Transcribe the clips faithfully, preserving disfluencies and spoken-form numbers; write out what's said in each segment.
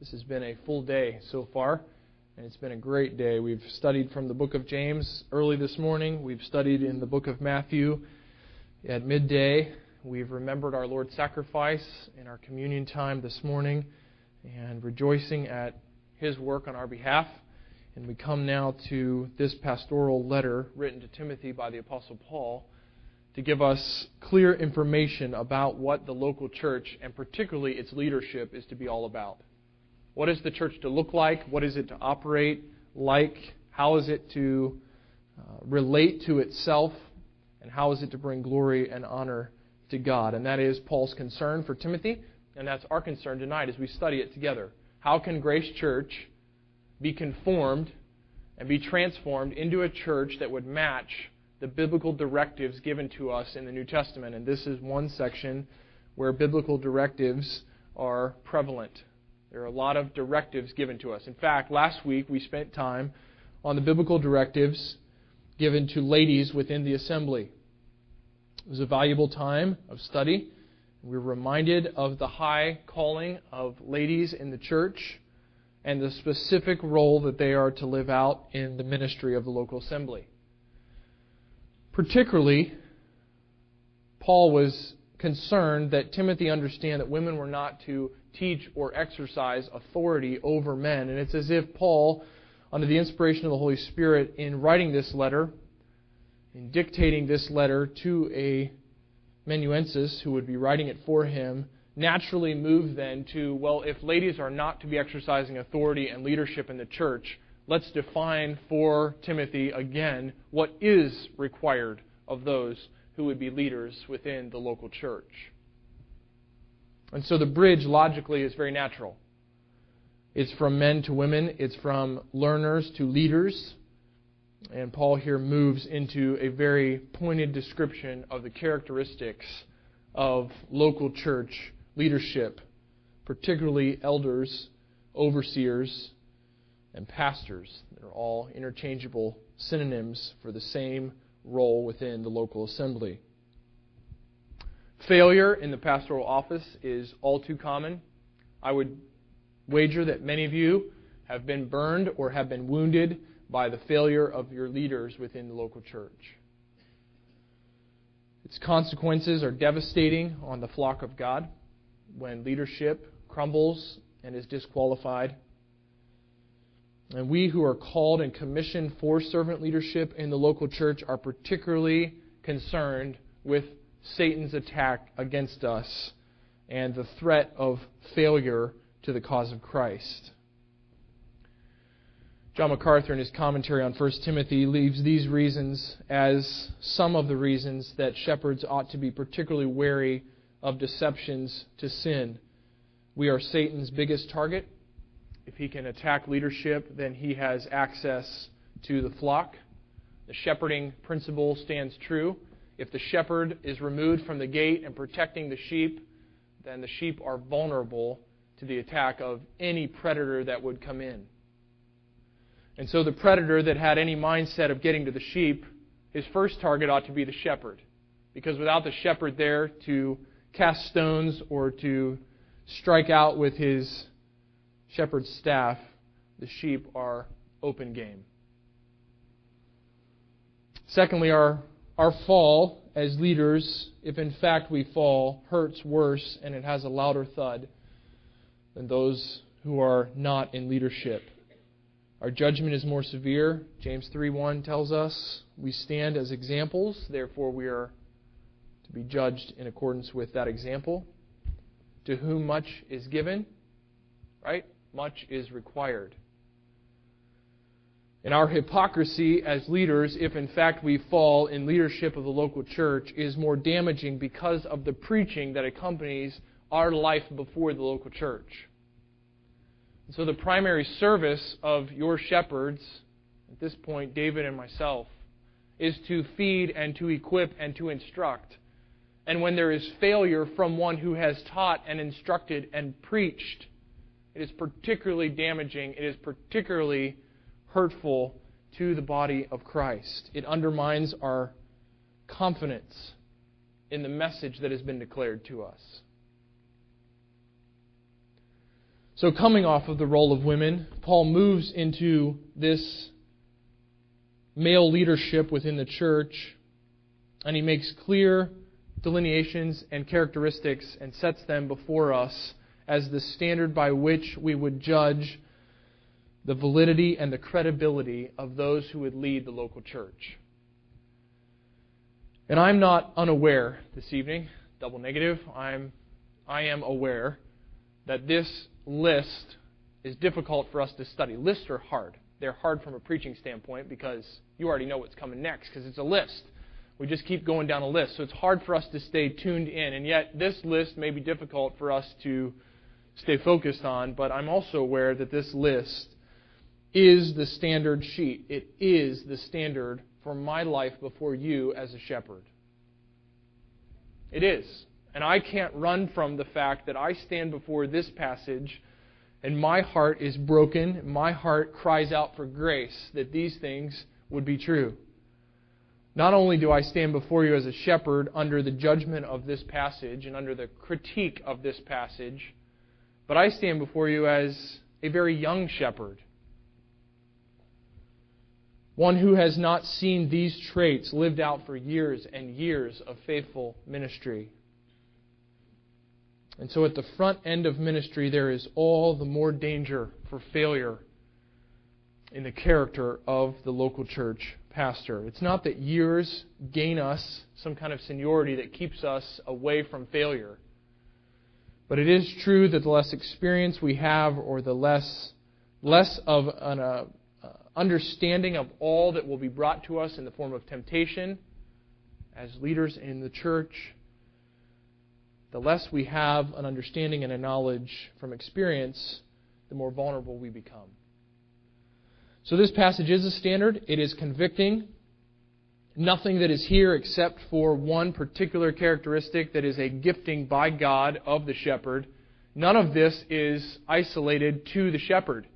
This has been a full day so far, and it's been a great day. We've studied from the book of James early this morning. We've studied in the book of Matthew at midday. We've remembered our Lord's sacrifice in our communion time this morning and rejoicing at His work on our behalf. And we come now to this pastoral letter written to Timothy by the Apostle Paul to give us clear information about what the local church, and particularly its leadership, is to be all about. What is the church to look like? What is it to operate like? How is it to uh, relate to itself? And how is it to bring glory and honor to God? And that is Paul's concern for Timothy, and that's our concern tonight as we study it together. How can Grace Church be conformed and be transformed into a church that would match the biblical directives given to us in the New Testament? And this is one section where biblical directives are prevalent. There are a lot of directives given to us. In fact, last week we spent time on the biblical directives given to ladies within the assembly. It was a valuable time of study. We were reminded of the high calling of ladies in the church and the specific role that they are to live out in the ministry of the local assembly. Particularly, Paul was concerned that Timothy understand that women were not to teach or exercise authority over men. And it's as if Paul, under the inspiration of the Holy Spirit, in writing this letter, in dictating this letter to a menuensis who would be writing it for him, naturally moved then to, well, if ladies are not to be exercising authority and leadership in the church, let's define for Timothy again what is required of those who would be leaders within the local church. And so the bridge, logically, is very natural. It's from men to women. It's from learners to leaders. And Paul here moves into a very pointed description of the characteristics of local church leadership, particularly elders, overseers, and pastors. They're all interchangeable synonyms for the same role within the local assembly. Failure in the pastoral office is all too common. I would wager that many of you have been burned or have been wounded by the failure of your leaders within the local church. Its consequences are devastating on the flock of God when leadership crumbles and is disqualified. And we who are called and commissioned for servant leadership in the local church are particularly concerned with Satan's attack against us and the threat of failure to the cause of Christ. John MacArthur, in his commentary on First Timothy, leaves these reasons as some of the reasons that shepherds ought to be particularly wary of deceptions to sin. We are Satan's biggest target. If he can attack leadership, then he has access to the flock. The shepherding principle stands true. If the shepherd is removed from the gate and protecting the sheep, then the sheep are vulnerable to the attack of any predator that would come in. And so the predator that had any mindset of getting to the sheep, his first target ought to be the shepherd. Because without the shepherd there to cast stones or to strike out with his shepherd's staff, the sheep are open game. Secondly, our Our fall as leaders, if in fact we fall, hurts worse and it has a louder thud than those who are not in leadership. Our judgment is more severe. James three one tells us we stand as examples, therefore we are to be judged in accordance with that example. To whom much is given, right? Much is required. And our hypocrisy as leaders, if in fact we fall in leadership of the local church, is more damaging because of the preaching that accompanies our life before the local church. And so the primary service of your shepherds, at this point David and myself, is to feed and to equip and to instruct. And when there is failure from one who has taught and instructed and preached, it is particularly damaging, it is particularly hurtful to the body of Christ. It undermines our confidence in the message that has been declared to us. So coming off of the role of women, Paul moves into this male leadership within the church, and he makes clear delineations and characteristics and sets them before us as the standard by which we would judge the validity and the credibility of those who would lead the local church. And I'm not unaware this evening, double negative, I'm, I am aware that this list is difficult for us to study. Lists are hard. They're hard from a preaching standpoint because you already know what's coming next because it's a list. We just keep going down a list. So it's hard for us to stay tuned in. And yet this list may be difficult for us to stay focused on, but I'm also aware that this list is the standard sheet. It is the standard for my life before you as a shepherd. It is. And I can't run from the fact that I stand before this passage and my heart is broken. My heart cries out for grace that these things would be true. Not only do I stand before you as a shepherd under the judgment of this passage and under the critique of this passage, but I stand before you as a very young shepherd. One who has not seen these traits lived out for years and years of faithful ministry. And so at the front end of ministry, there is all the more danger for failure in the character of the local church pastor. It's not that years gain us some kind of seniority that keeps us away from failure. But it is true that the less experience we have or the less less of an uh, understanding of all that will be brought to us in the form of temptation as leaders in the church, the less we have an understanding and a knowledge from experience, the more vulnerable we become. So this passage is a standard. It is convicting. Nothing that is here except for one particular characteristic that is a gifting by God of the shepherd. None of this is isolated to the shepherd.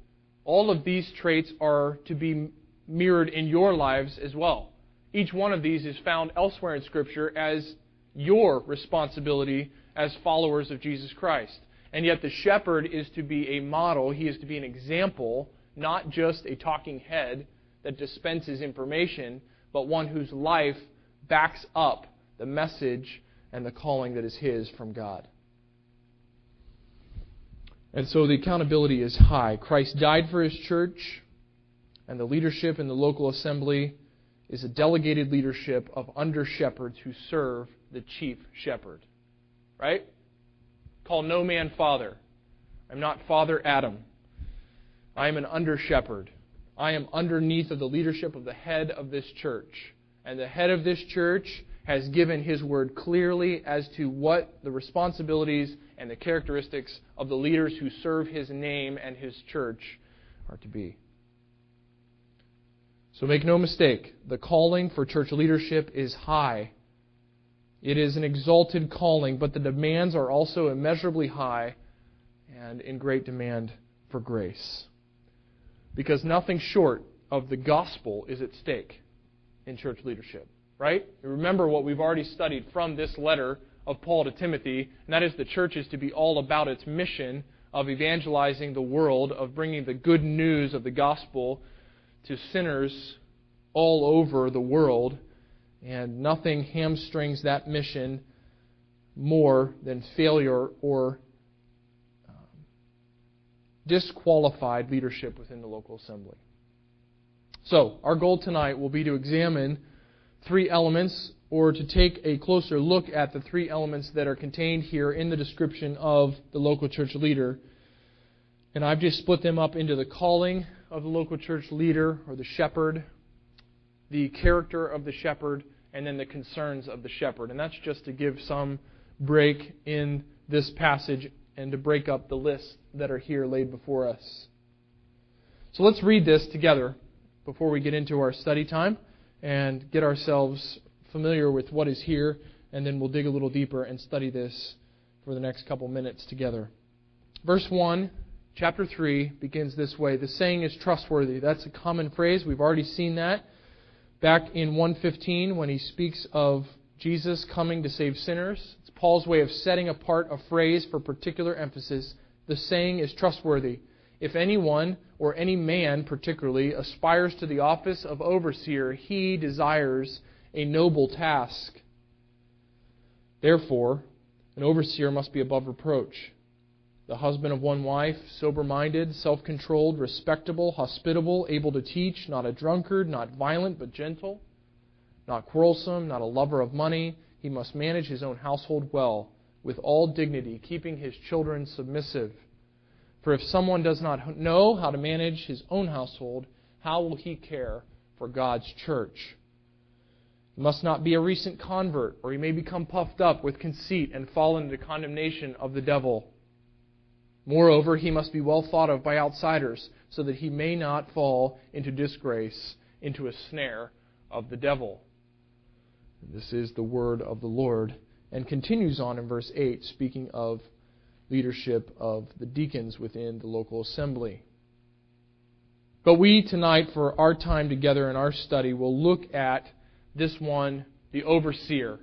All of these traits are to be mirrored in your lives as well. Each one of these is found elsewhere in Scripture as your responsibility as followers of Jesus Christ. And yet the shepherd is to be a model. He is to be an example, not just a talking head that dispenses information, but one whose life backs up the message and the calling that is his from God. And so the accountability is high. Christ died for His church, and the leadership in the local assembly is a delegated leadership of under-shepherds who serve the chief shepherd. Right? Call no man father. I'm not Father Adam. I am an under-shepherd. I am underneath of the leadership of the head of this church. And the head of this church has given His word clearly as to what the responsibilities and the characteristics of the leaders who serve His name and His church are to be. So make no mistake, the calling for church leadership is high. It is an exalted calling, but the demands are also immeasurably high and in great demand for grace. Because nothing short of the gospel is at stake in church leadership. Right? Remember what we've already studied from this letter of Paul to Timothy, and that is the church is to be all about its mission of evangelizing the world, of bringing the good news of the gospel to sinners all over the world, and nothing hamstrings that mission more than failure or um, disqualified leadership within the local assembly. So, our goal tonight will be to examine three elements, or to take a closer look at the three elements that are contained here in the description of the local church leader. And I've just split them up into the calling of the local church leader, or the shepherd, the character of the shepherd, and then the concerns of the shepherd. And that's just to give some break in this passage and to break up the lists that are here laid before us. So let's read this together before we get into our study time and get ourselves familiar with what is here, and then we'll dig a little deeper and study this for the next couple minutes together. Verse one, chapter three, begins this way. The saying is trustworthy. That's a common phrase. We've already seen that back in one fifteen when he speaks of Jesus coming to save sinners. It's Paul's way of setting apart a phrase for particular emphasis. The saying is trustworthy. If anyone, or any man particularly, aspires to the office of overseer, he desires a noble task. Therefore, an overseer must be above reproach, the husband of one wife, sober-minded, self-controlled, respectable, hospitable, able to teach, not a drunkard, not violent, but gentle, not quarrelsome, not a lover of money. He must manage his own household well, with all dignity, keeping his children submissive. For if someone does not know how to manage his own household, how will he care for God's church? He must not be a recent convert, or he may become puffed up with conceit and fall into the condemnation of the devil. Moreover, he must be well thought of by outsiders, so that he may not fall into disgrace, into a snare of the devil. This is the word of the Lord. And continues on in verse eight, speaking of leadership of the deacons within the local assembly. But we tonight, for our time together in our study, will look at this one, the overseer,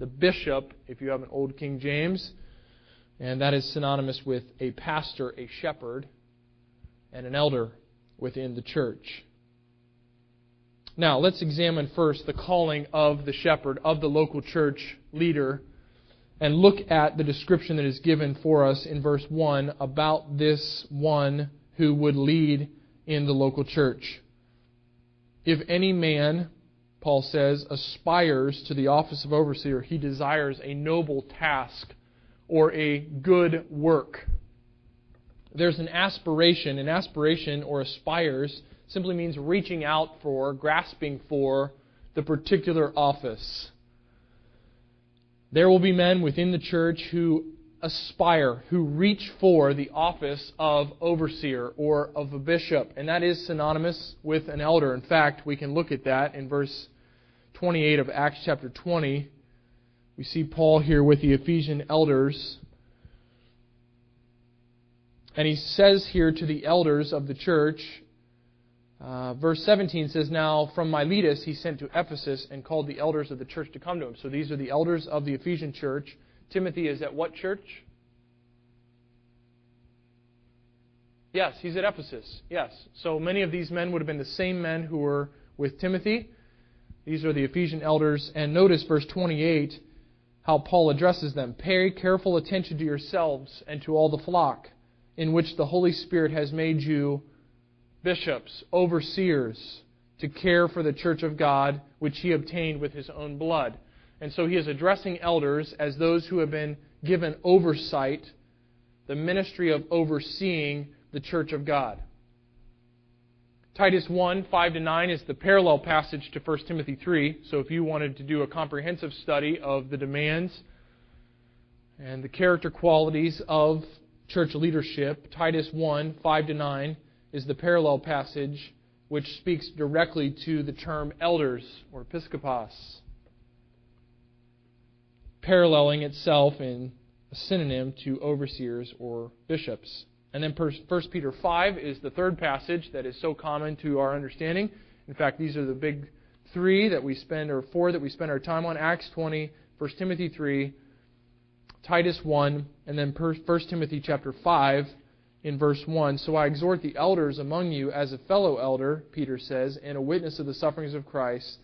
the bishop, if you have an old King James, and that is synonymous with a pastor, a shepherd, and an elder within the church. Now, let's examine first the calling of the shepherd, of the local church leader, and look at the description that is given for us in verse one about this one who would lead in the local church. If any man, Paul says, aspires to the office of overseer, he desires a noble task or a good work. There's an aspiration. An aspiration or aspires simply means reaching out for, grasping for the particular office. There will be men within the church who aspire, who reach for the office of overseer or of a bishop. And that is synonymous with an elder. In fact, we can look at that in verse twenty-eight of Acts chapter twenty. We see Paul here with the Ephesian elders. And he says here to the elders of the church, Uh, verse seventeen says, Now from Miletus he sent to Ephesus and called the elders of the church to come to him. So these are the elders of the Ephesian church. Timothy is at what church? Yes, he's at Ephesus. Yes. So many of these men would have been the same men who were with Timothy. These are the Ephesian elders. And notice verse twenty-eight, how Paul addresses them. Pay careful attention to yourselves and to all the flock in which the Holy Spirit has made you bishops, overseers, to care for the church of God, which he obtained with his own blood. And so he is addressing elders as those who have been given oversight, the ministry of overseeing the church of God. Titus one, five to nine is the parallel passage to First Timothy three. So if you wanted to do a comprehensive study of the demands and the character qualities of church leadership, Titus one, five to nine is the parallel passage which speaks directly to the term elders or episkopos, paralleling itself in a synonym to overseers or bishops. And then First Peter five is the third passage that is so common to our understanding. In fact, these are the big three that we spend, or four that we spend our time on: Acts twenty, First Timothy three, Titus one, and then First Timothy chapter five. In verse one, so I exhort the elders among you as a fellow elder, Peter says, and a witness of the sufferings of Christ,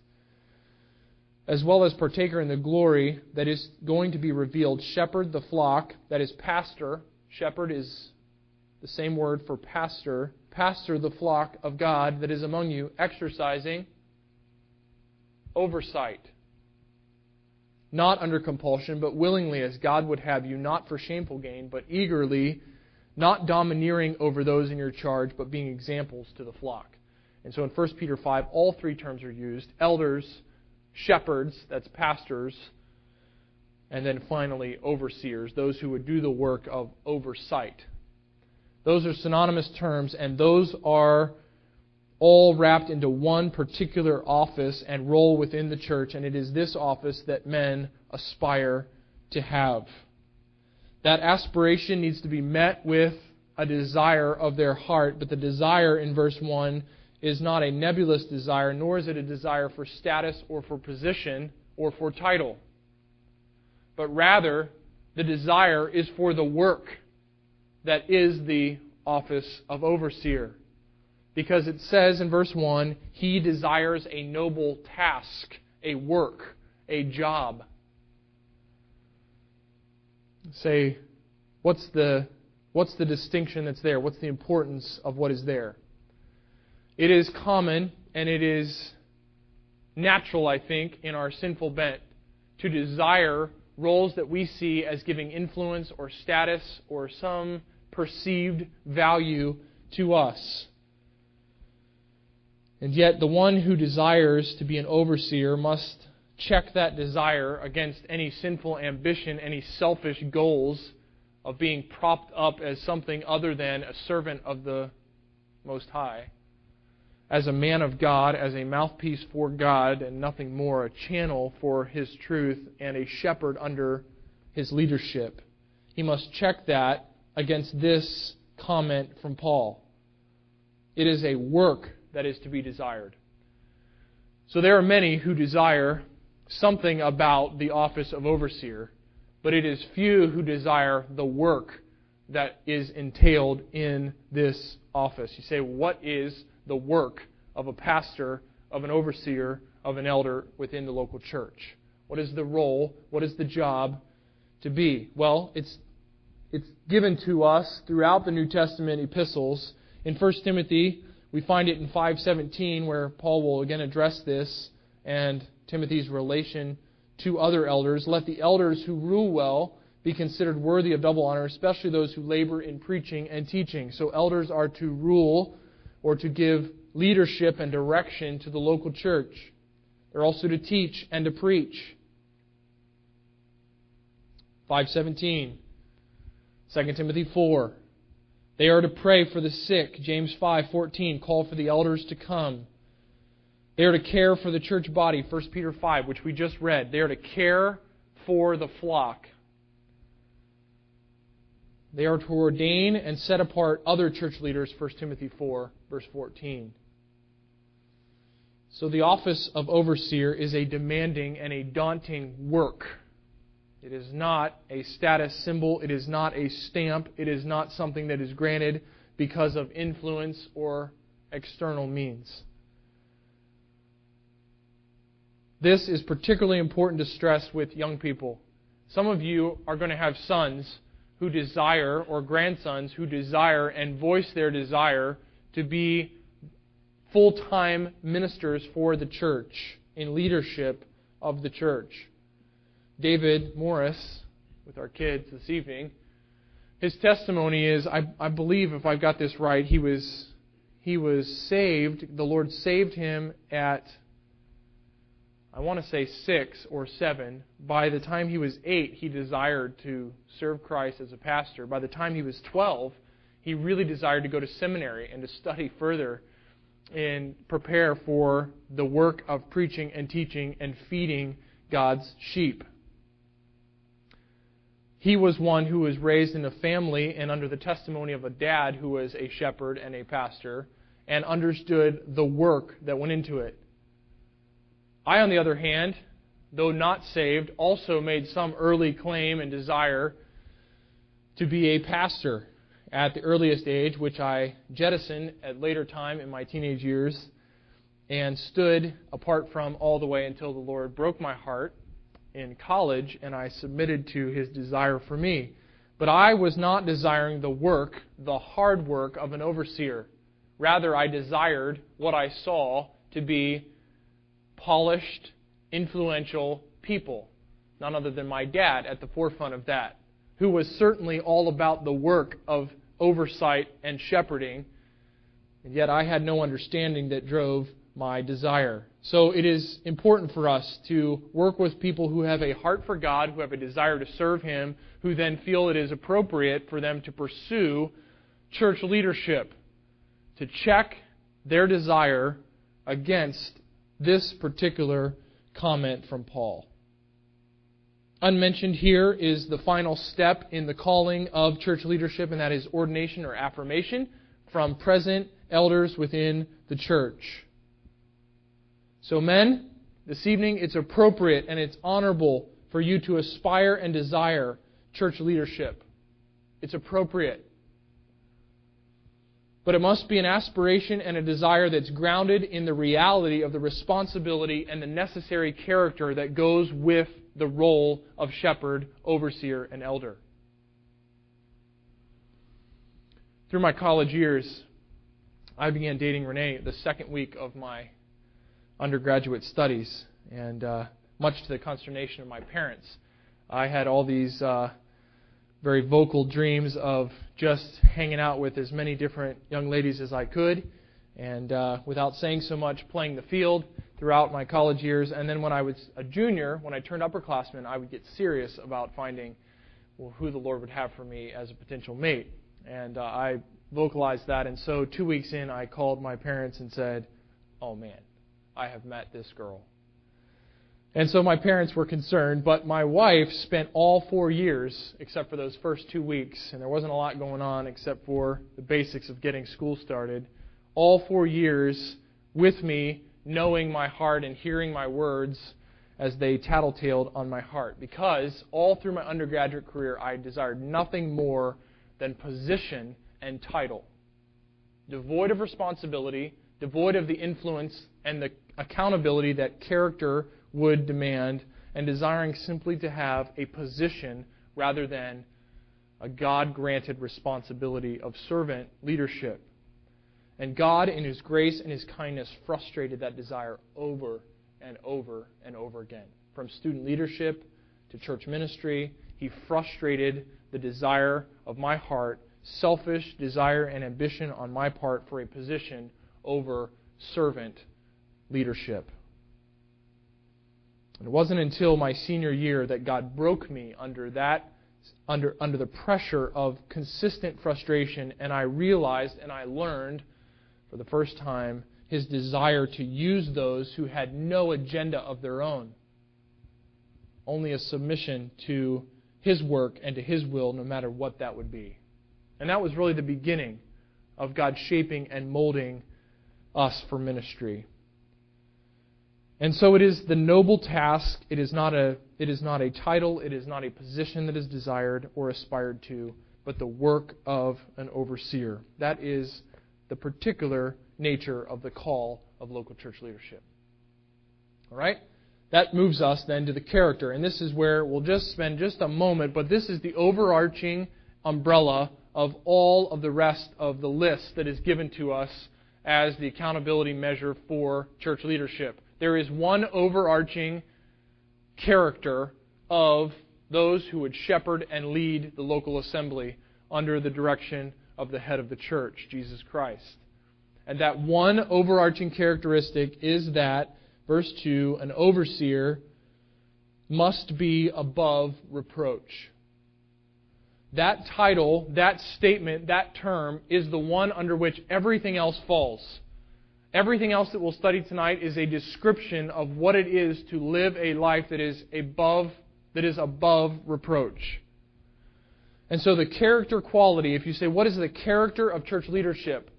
as well as partaker in the glory that is going to be revealed. Shepherd the flock, that is pastor. Shepherd is the same word for pastor. Pastor the flock of God that is among you, exercising oversight. Not under compulsion, but willingly, as God would have you, not for shameful gain, but eagerly, not domineering over those in your charge, but being examples to the flock. And so in First Peter five, all three terms are used. Elders, shepherds, that's pastors, and then finally overseers, those who would do the work of oversight. Those are synonymous terms, and those are all wrapped into one particular office and role within the church, and it is this office that men aspire to have. That aspiration needs to be met with a desire of their heart, but the desire in verse one is not a nebulous desire, nor is it a desire for status or for position or for title. But rather, the desire is for the work, that is the office of overseer. Because it says in verse one, he desires a noble task, a work, a job. Say, what's the, what's the distinction that's there? What's the importance of what is there? It is common and it is natural, I think, in our sinful bent to desire roles that we see as giving influence or status or some perceived value to us. And yet the one who desires to be an overseer must check that desire against any sinful ambition, any selfish goals of being propped up as something other than a servant of the Most High, as a man of God, as a mouthpiece for God and nothing more, a channel for His truth and a shepherd under His leadership. He must check that against this comment from Paul. It is a work that is to be desired. So there are many who desire something about the office of overseer, but it is few who desire the work that is entailed in this office. You say, what is the work of a pastor, of an overseer, of an elder within the local church? What is the role? What is the job to be? Well, it's it's given to us throughout the New Testament epistles. In First Timothy, we find it in five seventeen, where Paul will again address this and Timothy's relation to other elders. Let the elders who rule well be considered worthy of double honor, especially those who labor in preaching and teaching. So elders are to rule or to give leadership and direction to the local church. They're also to teach and to preach. five seventeen, Second Timothy four. They are to pray for the sick. James five fourteen, call for the elders to come. They are to care for the church body, First Peter five, which we just read. They are to care for the flock. They are to ordain and set apart other church leaders, First Timothy four, verse fourteen. So the office of overseer is a demanding and a daunting work. It is not a status symbol. It is not a stamp. It is not something that is granted because of influence or external means. This is particularly important to stress with young people. Some of you are going to have sons who desire, or grandsons who desire and voice their desire to be full-time ministers for the church, in leadership of the church. David Morris, with our kids this evening, his testimony is, I, I believe if I've got this right, he was he was saved, the Lord saved him at, I want to say six or seven. By the time he was eight, he desired to serve Christ as a pastor. By the time he was twelve, he really desired to go to seminary and to study further and prepare for the work of preaching and teaching and feeding God's sheep. He was one who was raised in a family and under the testimony of a dad who was a shepherd and a pastor and understood the work that went into it. I, on the other hand, though not saved, also made some early claim and desire to be a pastor at the earliest age, which I jettisoned at later time in my teenage years and stood apart from all the way until the Lord broke my heart in college and I submitted to His desire for me. But I was not desiring the work, the hard work of an overseer. Rather, I desired what I saw to be polished, influential people, none other than my dad at the forefront of that, who was certainly all about the work of oversight and shepherding, and yet I had no understanding that drove my desire. So it is important for us to work with people who have a heart for God, who have a desire to serve Him, who then feel it is appropriate for them to pursue church leadership, to check their desire against this particular comment from Paul. Unmentioned here is the final step in the calling of church leadership, and that is ordination or affirmation from present elders within the church. So men, this evening it's appropriate and it's honorable for you to aspire and desire church leadership. It's appropriate. but it must be an aspiration and a desire that's grounded in the reality of the responsibility and the necessary character that goes with the role of shepherd, overseer, and elder. Through my college years, I began dating Renee the second week of my undergraduate studies, and uh, much to the consternation of my parents, I had all these uh, very vocal dreams of just hanging out with as many different young ladies as I could, and uh, without saying so much, playing the field throughout my college years. And then when I was a junior, when I turned upperclassman, I would get serious about finding well, who the Lord would have for me as a potential mate. And uh, I vocalized that, and so two weeks in, I called my parents and said, "Oh man, I have met this girl." And so my parents were concerned, but my wife spent all four years, except for those first two weeks, and there wasn't a lot going on except for the basics of getting school started, all four years with me, knowing my heart and hearing my words as they tattletaled on my heart. Because all through my undergraduate career, I desired nothing more than position and title. Devoid of responsibility, devoid of the influence and the accountability that character would demand, and desiring simply to have a position rather than a God-granted responsibility of servant leadership. And God, in His grace and His kindness, frustrated that desire over and over and over again. From student leadership to church ministry, He frustrated the desire of my heart, selfish desire and ambition on my part for a position over servant leadership. And it wasn't until my senior year that God broke me under that, under under the pressure of consistent frustration, and I realized and I learned for the first time His desire to use those who had no agenda of their own, only a submission to His work and to His will, no matter what that would be. And that was really the beginning of God shaping and molding us for ministry. And so it is the noble task. It is not a, it is not a title, it is not a position that is desired or aspired to, but the work of an overseer. That is the particular nature of the call of local church leadership. All right? That moves us then to the character. And this is where we'll just spend just a moment, but this is the overarching umbrella of all of the rest of the list that is given to us as the accountability measure for church leadership. There is one overarching character of those who would shepherd and lead the local assembly under the direction of the head of the church, Jesus Christ. And that one overarching characteristic is that, verse two, an overseer must be above reproach. That title, that statement, that term is the one under which everything else falls. Everything else that we'll study tonight is a description of what it is to live a life that is above, that is above reproach. And so the character quality, if you say, what is the character of church leadership?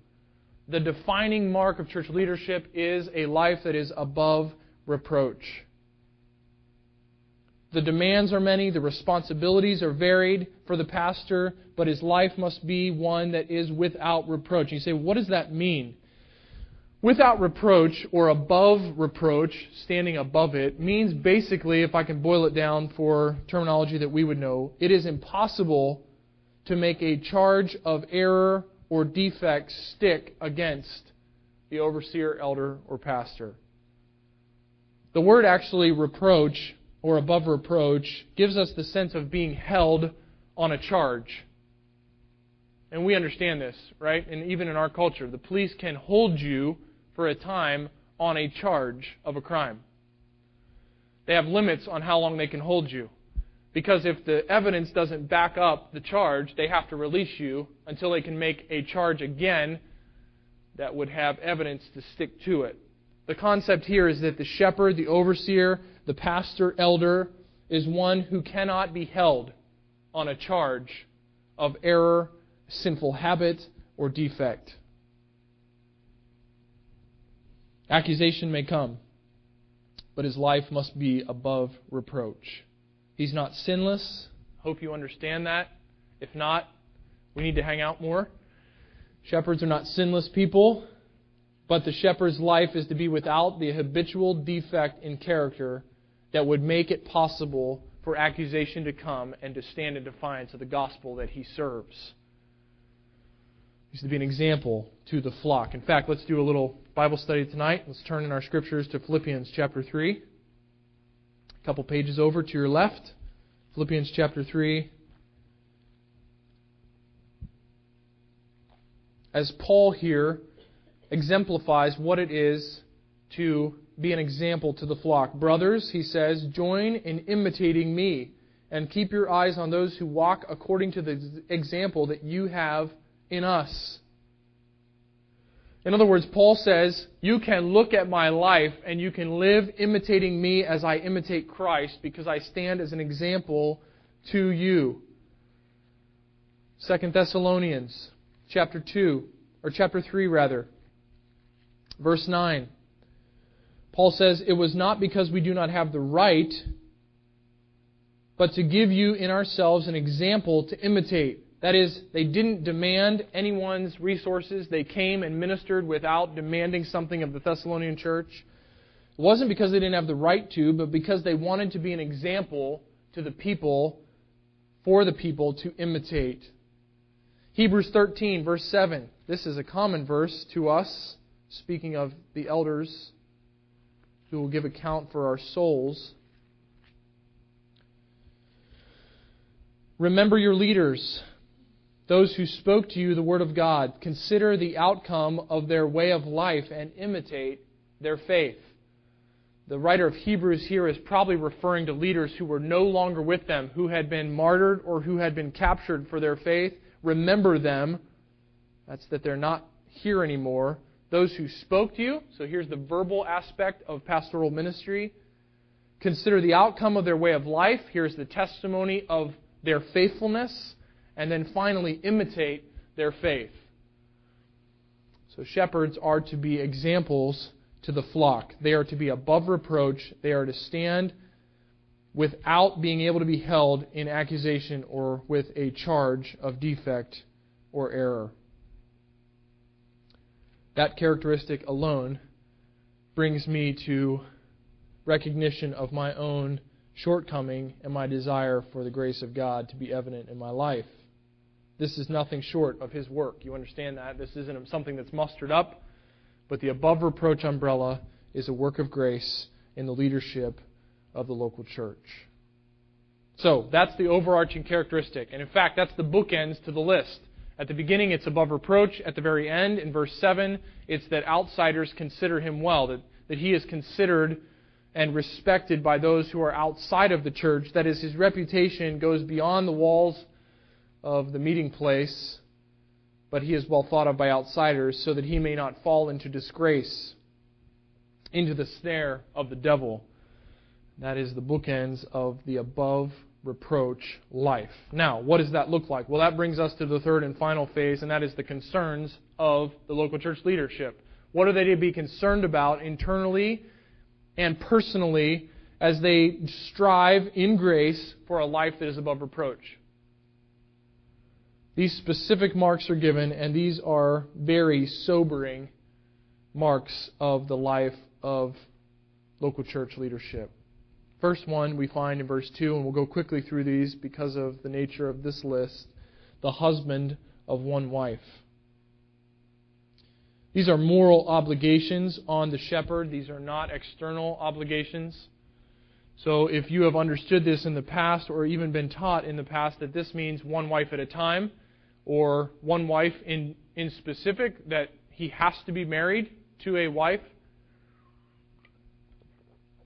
The defining mark of church leadership is a life that is above reproach. The demands are many, the responsibilities are varied for the pastor, but his life must be one that is without reproach. You say, what does that mean? Without reproach or above reproach, standing above it, means basically, if I can boil it down for terminology that we would know, it is impossible to make a charge of error or defect stick against the overseer, elder, or pastor. The word actually, reproach or above reproach, gives us the sense of being held on a charge. And we understand this, right? And even in our culture, the police can hold you for a time on a charge of a crime. They have limits on how long they can hold you, because if the evidence doesn't back up the charge, they have to release you until they can make a charge again that would have evidence to stick to it. The concept here is that the shepherd, the overseer, the pastor, elder, is one who cannot be held on a charge of error, sinful habit, or defect. Accusation may come, but his life must be above reproach. He's not sinless. Hope you understand that. If not, we need to hang out more. Shepherds are not sinless people, but the shepherd's life is to be without the habitual defect in character that would make it possible for accusation to come and to stand in defiance of the gospel that he serves. He's to be an example to the flock. In fact, let's do a little Bible study tonight. Let's turn in our scriptures to Philippians chapter three. A couple pages over to your left. Philippians chapter three. As Paul here exemplifies what it is to be an example to the flock. Brothers, he says, join in imitating me and keep your eyes on those who walk according to the example that you have in us. In other words, Paul says, you can look at my life and you can live imitating me as I imitate Christ because I stand as an example to you. Second Thessalonians chapter two, or chapter three rather, verse nine. Paul says, it was not because we do not have the right, but to give you in ourselves an example to imitate. That is, they didn't demand anyone's resources. They came and ministered without demanding something of the Thessalonian church. It wasn't because they didn't have the right to, but because they wanted to be an example to the people, for the people to imitate. Hebrews thirteen, verse seven. This is a common verse to us, speaking of the elders who will give account for our souls. Remember your leaders, those who spoke to you the Word of God. Consider the outcome of their way of life and imitate their faith. The writer of Hebrews here is probably referring to leaders who were no longer with them, who had been martyred or who had been captured for their faith. Remember them. That's that they're not here anymore. Those who spoke to you, so here's the verbal aspect of pastoral ministry. Consider the outcome of their way of life. Here's the testimony of their faithfulness. And then finally, imitate their faith. So shepherds are to be examples to the flock. They are to be above reproach. They are to stand without being able to be held in accusation or with a charge of defect or error. That characteristic alone brings me to recognition of my own shortcoming and my desire for the grace of God to be evident in my life. This is nothing short of His work. You understand that? This isn't something that's mustered up, but the above reproach umbrella is a work of grace in the leadership of the local church. So, that's the overarching characteristic. And in fact, that's the bookends to the list. At the beginning, it's above reproach. At the very end, in verse seven, it's that outsiders consider him well, that, that he is considered and respected by those who are outside of the church. That is, his reputation goes beyond the walls of the meeting place, but he is well thought of by outsiders so that he may not fall into disgrace, into the snare of the devil. That is the bookends of the above reproach life. Now, what does that look like? Well, that brings us to the third and final phase, and that is the concerns of the local church leadership. What are they to be concerned about internally and personally as they strive in grace for a life that is above reproach? These specific marks are given, and these are very sobering marks of the life of local church leadership. First one we find in verse two, and we'll go quickly through these because of the nature of this list, the husband of one wife. These are moral obligations on the shepherd. These are not external obligations. So if you have understood this in the past or even been taught in the past that this means one wife at a time or one wife in, in specific, that he has to be married to a wife,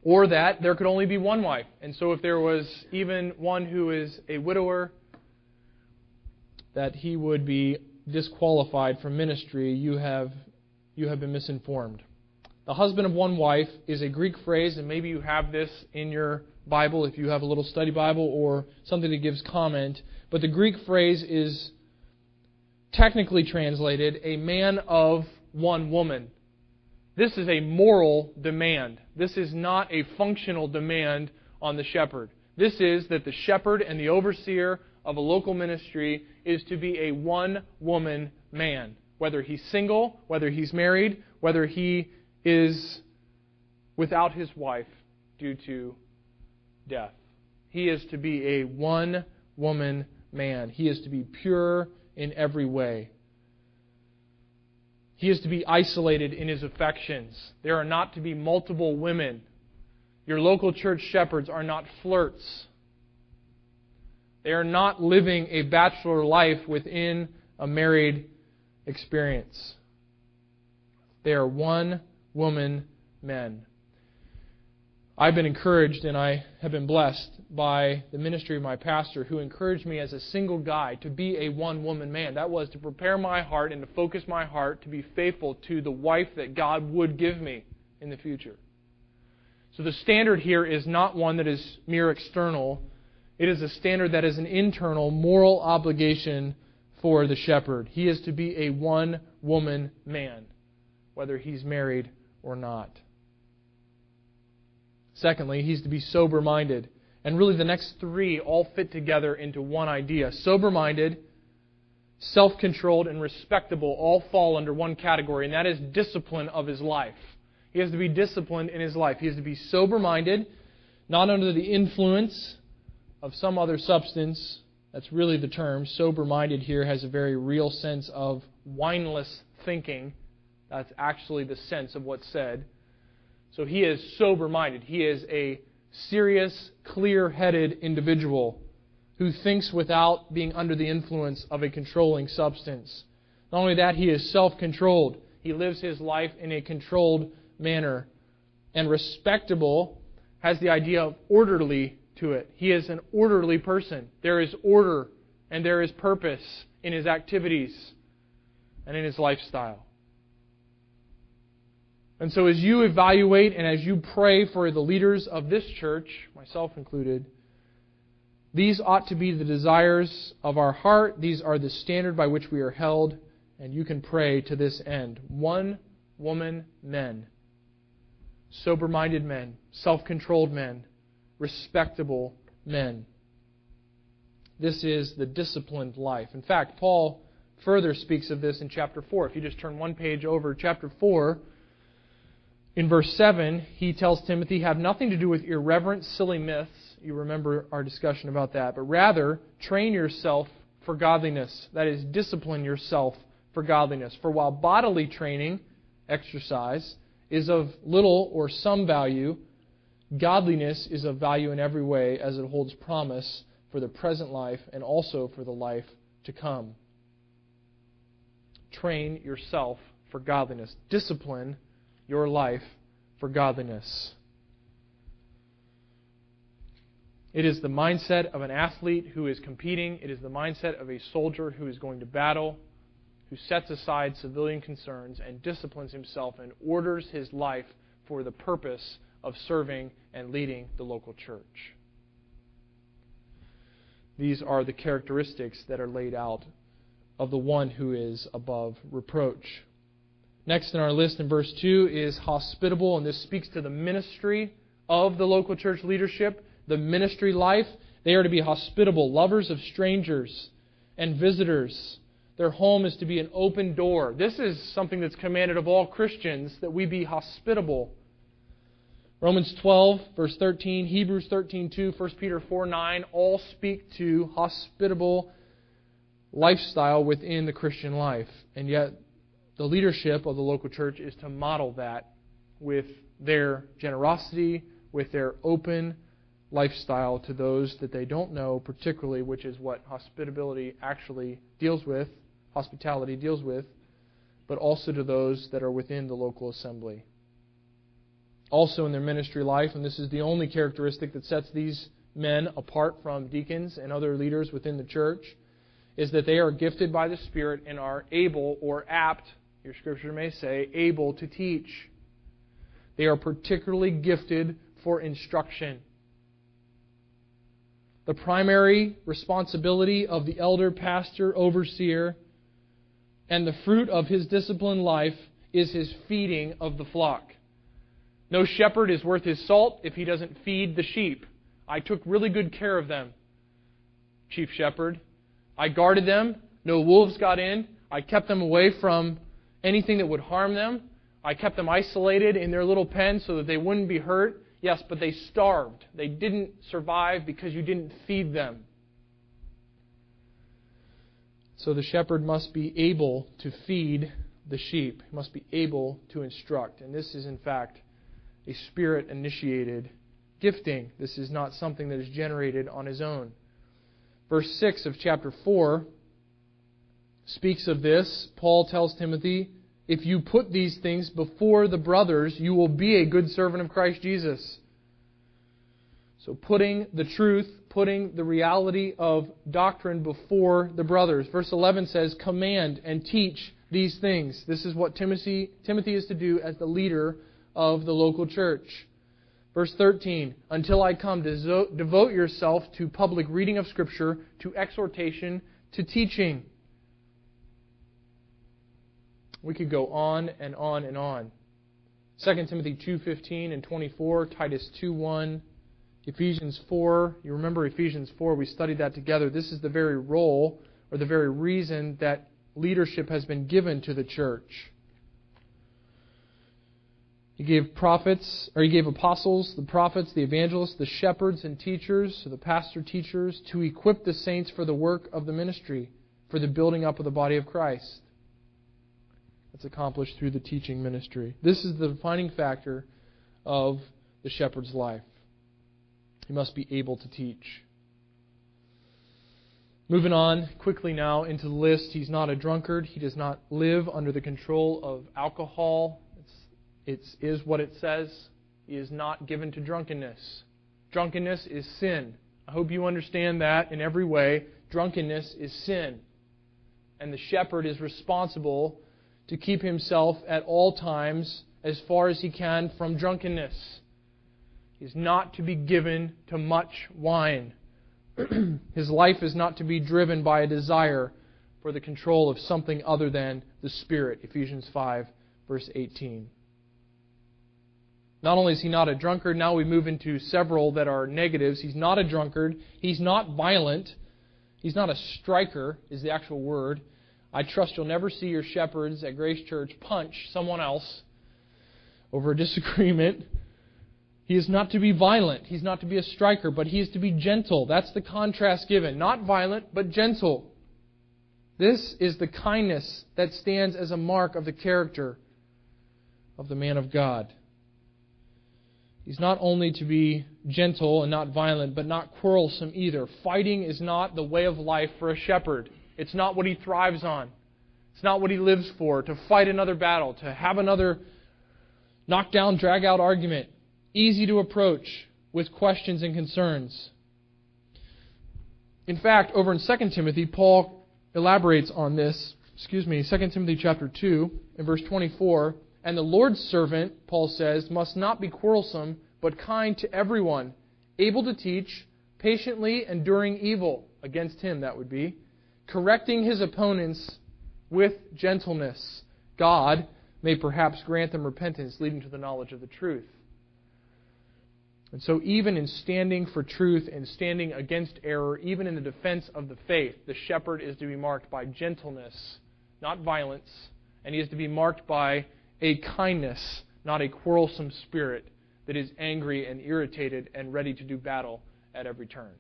or that there could only be one wife. And so if there was even one who is a widower, that he would be disqualified from ministry, you have, you have been misinformed. The husband of one wife is a Greek phrase, and maybe you have this in your Bible if you have a little study Bible or something that gives comment. But the Greek phrase is technically translated, a man of one woman. This is a moral demand. This is not a functional demand on the shepherd. This is that the shepherd and the overseer of a local ministry is to be a one-woman man whether he's single, whether he's married, whether he is without his wife due to death. He is to be a one-woman man. He is to be pure in every way. He is to be isolated in his affections. There are not to be multiple women. Your local church shepherds are not flirts. They are not living a bachelor life within a married experience. They are one-woman men. I've been encouraged, and I have been blessed by the ministry of my pastor, who encouraged me as a single guy to be a one-woman man. That was to prepare my heart and to focus my heart to be faithful to the wife that God would give me in the future. So the standard here is not one that is mere external. It is a standard that is an internal moral obligation for the shepherd. He is to be a one-woman man, whether he's married or not. Secondly, he's to be sober-minded. And really the next three all fit together into one idea. Sober-minded, self-controlled, and respectable all fall under one category, and that is discipline of his life. He has to be disciplined in his life. He has to be sober-minded, not under the influence of some other substance. That's really the term. Sober-minded here has a very real sense of wineless thinking. That's actually the sense of what's said. So he is sober-minded. He is a serious, clear-headed individual who thinks without being under the influence of a controlling substance. Not only that, he is self-controlled. He lives his life in a controlled manner. And respectable has the idea of orderly to it. He is an orderly person. There is order and there is purpose in his activities and in his lifestyle. And so as you evaluate and as you pray for the leaders of this church, myself included, these ought to be the desires of our heart. These are the standard by which we are held, and you can pray to this end. One woman men, sober-minded men, self-controlled men, respectable men. This is the disciplined life. In fact, Paul further speaks of this in chapter four. If you just turn one page over, chapter four, in verse seven, he tells Timothy, have nothing to do with irreverent, silly myths. You remember our discussion about that. But rather, train yourself for godliness. That is, discipline yourself for godliness. For while bodily training, exercise, is of little or some value, godliness is of value in every way as it holds promise for the present life and also for the life to come. Train yourself for godliness. Discipline your life for godliness. It is the mindset of an athlete who is competing. It is the mindset of a soldier who is going to battle, who sets aside civilian concerns and disciplines himself and orders his life for the purpose of serving and leading the local church. These are the characteristics that are laid out of the one who is above reproach. Next in our list in verse two is hospitable, and this speaks to the ministry of the local church leadership, the ministry life. They are to be hospitable, lovers of strangers and visitors. Their home is to be an open door. This is something that's commanded of all Christians, that we be hospitable. Romans twelve, verse thirteen, Hebrews thirteen two, First Peter four nine, all speak to hospitable lifestyle within the Christian life. And yet, the leadership of the local church is to model that with their generosity, with their open lifestyle to those that they don't know, particularly, which is what hospitability actually deals with, hospitality deals with, but also to those that are within the local assembly. Also in their ministry life, and this is the only characteristic that sets these men apart from deacons and other leaders within the church, is that they are gifted by the Spirit and are able or apt, your scripture may say, able to teach. They are particularly gifted for instruction. The primary responsibility of the elder, pastor, overseer, and the fruit of his disciplined life is his feeding of the flock. No shepherd is worth his salt if he doesn't feed the sheep. I took really good care of them, chief shepherd. I guarded them. No wolves got in. I kept them away from anything that would harm them. I kept them isolated in their little pen so that they wouldn't be hurt. Yes, but they starved. They didn't survive because you didn't feed them. So the shepherd must be able to feed the sheep. He must be able to instruct. And this is, in fact, a Spirit-initiated gifting. This is not something that is generated on his own. Verse six of chapter four speaks of this. Paul tells Timothy, if you put these things before the brothers, you will be a good servant of Christ Jesus. So putting the truth, putting the reality of doctrine before the brothers. Verse eleven says, command and teach these things. This is what Timothy, Timothy is to do as the leader of the local church. Verse thirteen, until I come, devote yourself to public reading of Scripture, to exhortation, to teaching. We could go on and on and on. Second Timothy two fifteen and twenty-four, Titus two one, Ephesians four. You remember Ephesians four, we studied that together. This is the very role or the very reason that leadership has been given to the church. He gave prophets, or he gave apostles, the prophets, the evangelists, the shepherds and teachers, so the pastor teachers, to equip the saints for the work of the ministry, for the building up of the body of Christ. That's accomplished through the teaching ministry. This is the defining factor of the shepherd's life. He must be able to teach. Moving on quickly now into the list. He's not a drunkard. He does not live under the control of alcohol. It is what it says. He is not given to drunkenness. Drunkenness is sin. I hope you understand that in every way. Drunkenness is sin. And the shepherd is responsible to keep himself at all times as far as he can from drunkenness. He is not to be given to much wine. His life is not to be driven by a desire for the control of something other than the Spirit. Ephesians five, verse eighteen. Not only is he not a drunkard, now we move into several that are negatives. He's not a drunkard. He's not violent. He's not a striker, is the actual word. I trust you'll never see your shepherds at Grace Church punch someone else over a disagreement. He is not to be violent. He's not to be a striker, but he is to be gentle. That's the contrast given. Not violent, but gentle. This is the kindness that stands as a mark of the character of the man of God. He's not only to be gentle and not violent, but not quarrelsome either. Fighting is not the way of life for a shepherd. It's not what he thrives on. It's not what he lives for, to fight another battle, to have another knockdown, drag-out argument. Easy to approach with questions and concerns. In fact, over in Second Timothy, Paul elaborates on this. Excuse me, Second Timothy chapter two and verse twenty-four. And the Lord's servant, Paul says, must not be quarrelsome, but kind to everyone, able to teach, patiently enduring evil, against him that would be, correcting his opponents with gentleness. God may perhaps grant them repentance, leading to the knowledge of the truth. And so even in standing for truth and standing against error, even in the defense of the faith, the shepherd is to be marked by gentleness, not violence, and he is to be marked by a kindness, not a quarrelsome spirit that is angry and irritated and ready to do battle at every turn.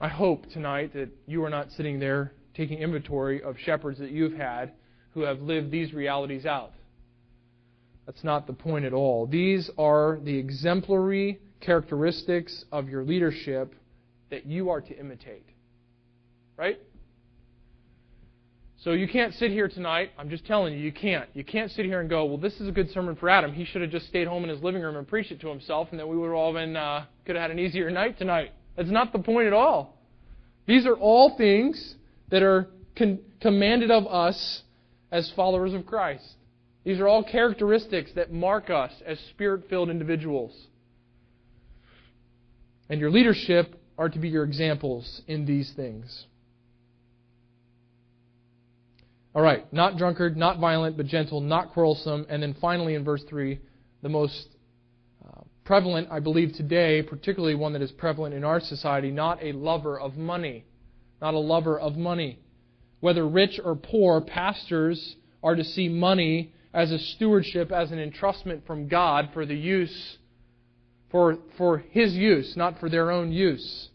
I hope tonight that you are not sitting there taking inventory of shepherds that you've had who have lived these realities out. That's not the point at all. These are the exemplary characteristics of your leadership that you are to imitate. Right? So you can't sit here tonight, I'm just telling you, you can't. You can't sit here and go, well, this is a good sermon for Adam. He should have just stayed home in his living room and preached it to himself, and then we would have all been, uh, could have had an easier night tonight. That's not the point at all. These are all things that are con- commanded of us as followers of Christ. These are all characteristics that mark us as Spirit-filled individuals. And your leadership are to be your examples in these things. All right, not drunkard, not violent, but gentle, not quarrelsome. And then finally in verse three, the most uh, prevalent, I believe today, particularly one that is prevalent in our society, not a lover of money. not a lover of money. Whether rich or poor, pastors are to see money as a stewardship, as an entrustment from God for the use, for, for His use, not for their own use.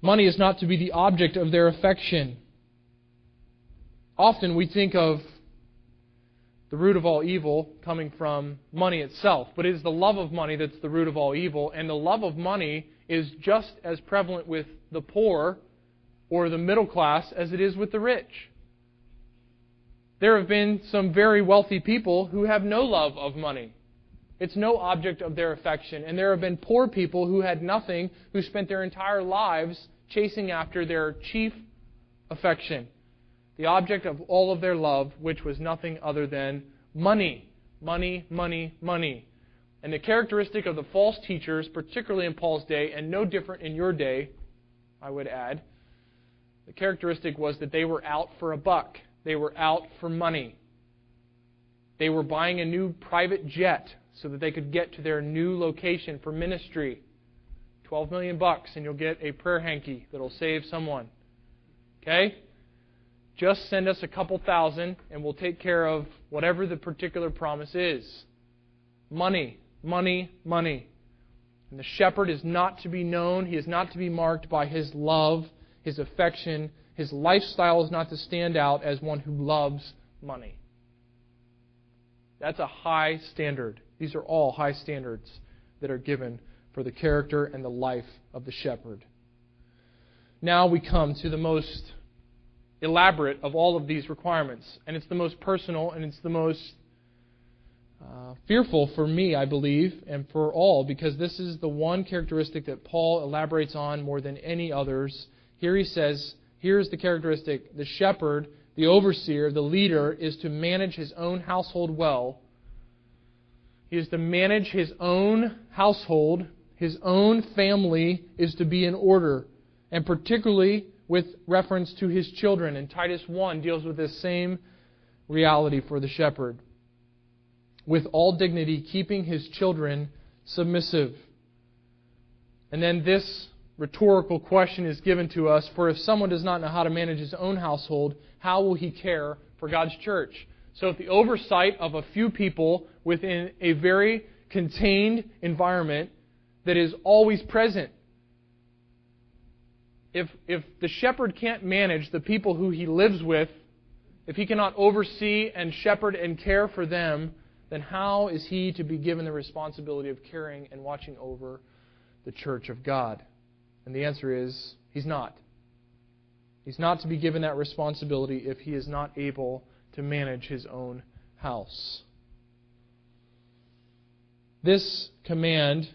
Money is not to be the object of their affection. Often we think of the root of all evil coming from money itself, but it is the love of money that's the root of all evil, and the love of money is just as prevalent with the poor or the middle class as it is with the rich. There have been some very wealthy people who have no love of money. It's no object of their affection. And there have been poor people who had nothing, who spent their entire lives chasing after their chief affection, the object of all of their love, which was nothing other than money. Money, money, money. And the characteristic of the false teachers, particularly in Paul's day, and no different in your day, I would add, the characteristic was that they were out for a buck. They were out for money. They were buying a new private jet so that they could get to their new location for ministry. twelve million bucks and you'll get a prayer hanky that'll save someone. Okay? Just send us a couple thousand and we'll take care of whatever the particular promise is. Money, money, money. And the shepherd is not to be known. He is not to be marked by his love, his affection. His lifestyle is not to stand out as one who loves money. That's a high standard. These are all high standards that are given for the character and the life of the shepherd. Now we come to the most elaborate of all of these requirements, and it's the most personal, and it's the most uh, fearful for me, I believe, and for all, because this is the one characteristic that Paul elaborates on more than any others. Here he says, here's the characteristic. The shepherd, the overseer, the leader, is to manage his own household well. He is to manage his own household. His own family is to be in order. And particularly with reference to his children. And Titus one deals with this same reality for the shepherd. With all dignity, keeping his children submissive. And then this rhetorical question is given to us, for if someone does not know how to manage his own household, how will he care for God's church? So if the oversight of a few people within a very contained environment that is always present, if if the shepherd can't manage the people who he lives with, if he cannot oversee and shepherd and care for them, then how is he to be given the responsibility of caring and watching over the church of God? And the answer is, he's not. He's not to be given that responsibility if he is not able to manage his own house. This command,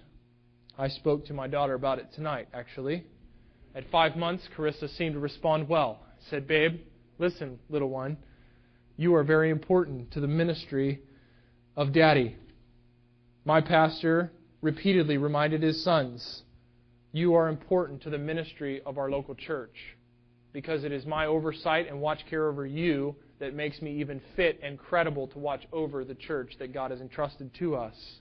I spoke to my daughter about it tonight, actually. At five months, Carissa seemed to respond well. I said, "Babe, listen, little one, you are very important to the ministry of Daddy." My pastor repeatedly reminded his sons, "You are important to the ministry of our local church, because it is my oversight and watch care over you that makes me even fit and credible to watch over the church that God has entrusted to us."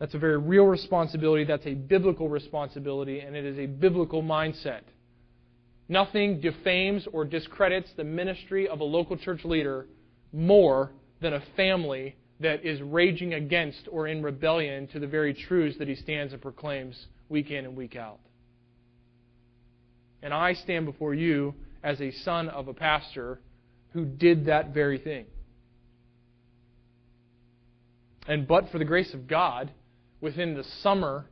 That's a very real responsibility. That's a biblical responsibility, and it is a biblical mindset. Nothing defames or discredits the ministry of a local church leader more than a family that is raging against or in rebellion to the very truths that he stands and proclaims week in and week out. And I stand before you as a son of a pastor who did that very thing. And but for the grace of God, within the summer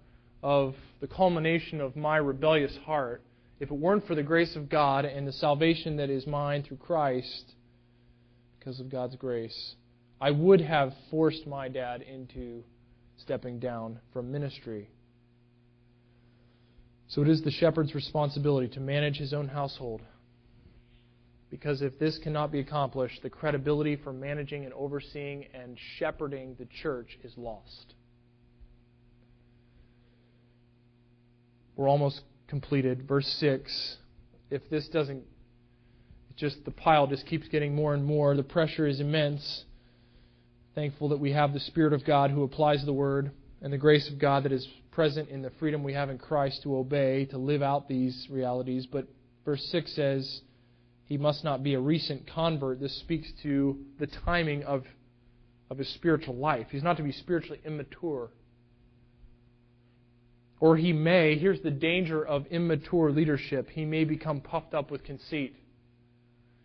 of the culmination of my rebellious heart, if it weren't for the grace of God and the salvation that is mine through Christ, because of God's grace, I would have forced my dad into stepping down from ministry. So it is the shepherd's responsibility to manage his own household. Because if this cannot be accomplished, the credibility for managing and overseeing and shepherding the church is lost. We're almost completed. Verse six. If this doesn't, just the pile just keeps getting more and more. The pressure is immense. Thankful that we have the Spirit of God who applies the Word and the grace of God that is present in the freedom we have in Christ to obey, to live out these realities. But verse six says, he must not be a recent convert. This speaks to the timing of, of his spiritual life. He's not to be spiritually immature. Or he may, here's the danger of immature leadership, he may become puffed up with conceit.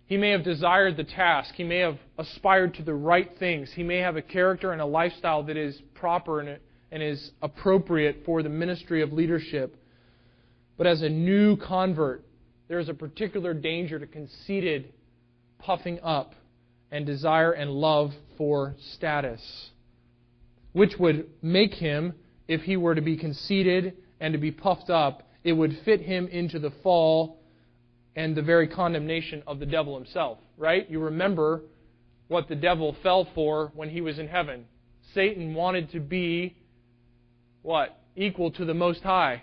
He may have desired the task. He may have aspired to the right things. He may have a character and a lifestyle that is proper and, and is appropriate for the ministry of leadership. But as a new convert, there is a particular danger to conceited puffing up and desire and love for status, which would make him, if he were to be conceited and to be puffed up, it would fit him into the fall and the very condemnation of the devil himself, right? You remember what the devil fell for when he was in heaven. Satan wanted to be, what? Equal to the Most High.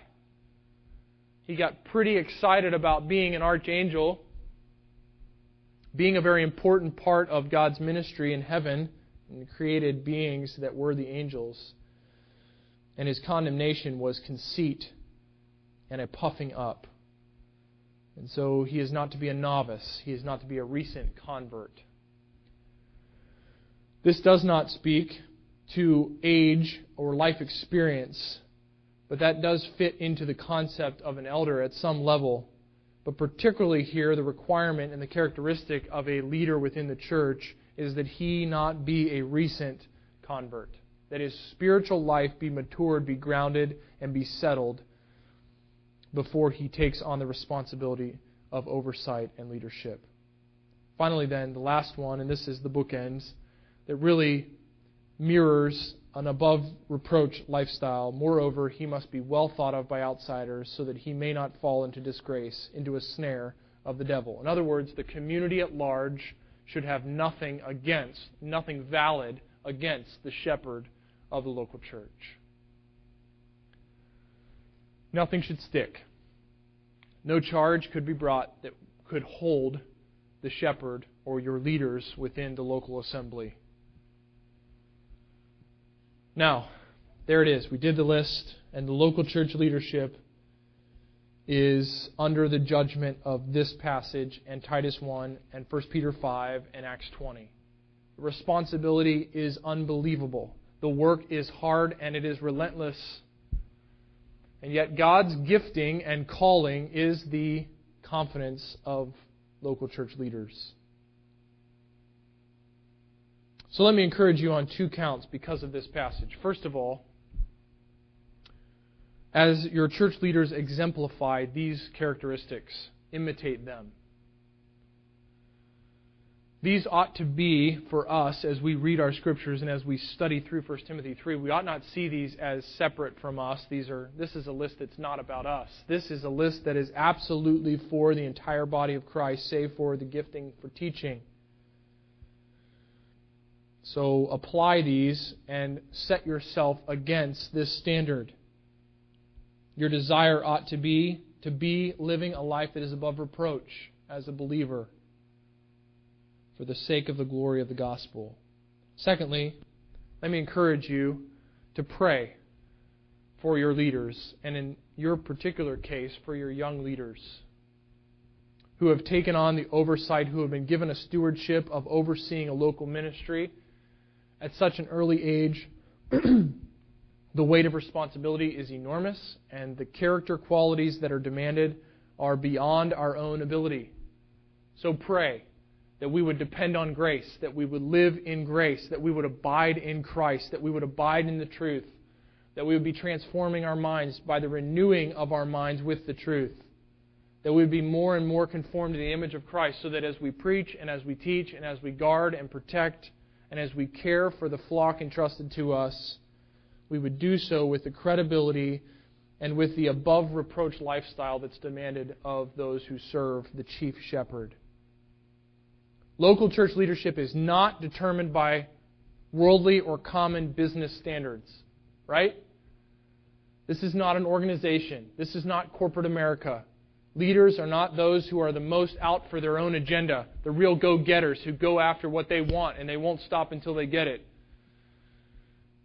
He got pretty excited about being an archangel, being a very important part of God's ministry in heaven, and created beings that were the angels. And his condemnation was conceit and a puffing up. And so he is not to be a novice. He is not to be a recent convert. This does not speak to age or life experience, but that does fit into the concept of an elder at some level. But particularly here, the requirement and the characteristic of a leader within the church is that he not be a recent convert, that his spiritual life be matured, be grounded, and be settled before he takes on the responsibility of oversight and leadership. Finally then, the last one, and this is the bookends, that really mirrors an above-reproach lifestyle. Moreover, he must be well thought of by outsiders so that he may not fall into disgrace, into a snare of the devil. In other words, the community at large should have nothing against, nothing valid against the shepherd of the local church. Nothing should stick. No charge could be brought that could hold the shepherd or your leaders within the local assembly. Now, there it is. We did the list, and the local church leadership is under the judgment of this passage and Titus one and First Peter five and Acts twenty. The responsibility is unbelievable. The work is hard and it is relentless. And yet God's gifting and calling is the confidence of local church leaders. So let me encourage you on two counts because of this passage. First of all, as your church leaders exemplify these characteristics, imitate them. These ought to be, for us, as we read our Scriptures and as we study through First Timothy three, we ought not see these as separate from us. These are. This is a list that's not about us. This is a list that is absolutely for the entire body of Christ, save for the gifting for teaching. So apply these and set yourself against this standard. Your desire ought to be to be living a life that is above reproach as a believer, for the sake of the glory of the gospel. Secondly, let me encourage you to pray for your leaders, and in your particular case, for your young leaders who have taken on the oversight, who have been given a stewardship of overseeing a local ministry at such an early age. The weight of responsibility is enormous, and the character qualities that are demanded are beyond our own ability. So pray that we would depend on grace, that we would live in grace, that we would abide in Christ, that we would abide in the truth, that we would be transforming our minds by the renewing of our minds with the truth, that we would be more and more conformed to the image of Christ, so that as we preach and as we teach and as we guard and protect and as we care for the flock entrusted to us, we would do so with the credibility and with the above-reproach lifestyle that's demanded of those who serve the chief shepherd. Local church leadership is not determined by worldly or common business standards, right? This is not an organization. This is not corporate America. Leaders are not those who are the most out for their own agenda, the real go-getters who go after what they want and they won't stop until they get it.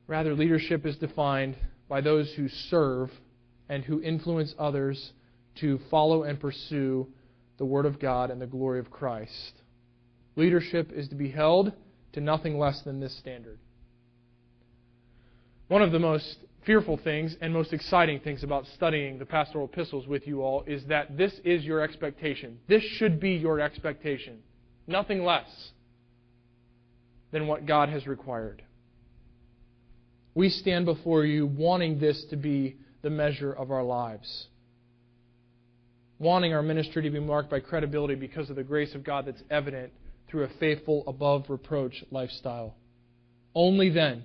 Rather, leadership is defined by those who serve and who influence others to follow and pursue the Word of God and the glory of Christ. Leadership is to be held to nothing less than this standard. One of the most fearful things and most exciting things about studying the pastoral epistles with you all is that this is your expectation. This should be your expectation. Nothing less than what God has required. We stand before you wanting this to be the measure of our lives. Wanting our ministry to be marked by credibility because of the grace of God that's evident through a faithful, above-reproach lifestyle. Only then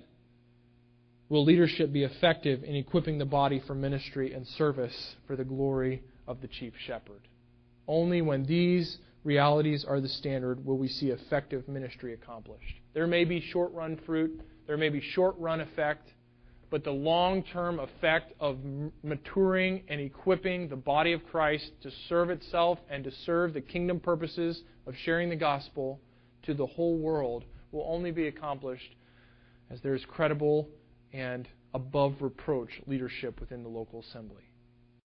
will leadership be effective in equipping the body for ministry and service for the glory of the chief shepherd. Only when these realities are the standard will we see effective ministry accomplished. There may be short-run fruit, there may be short-run effect, but the long-term effect of maturing and equipping the body of Christ to serve itself and to serve the kingdom purposes of sharing the gospel to the whole world will only be accomplished as there is credible and above-reproach leadership within the local assembly.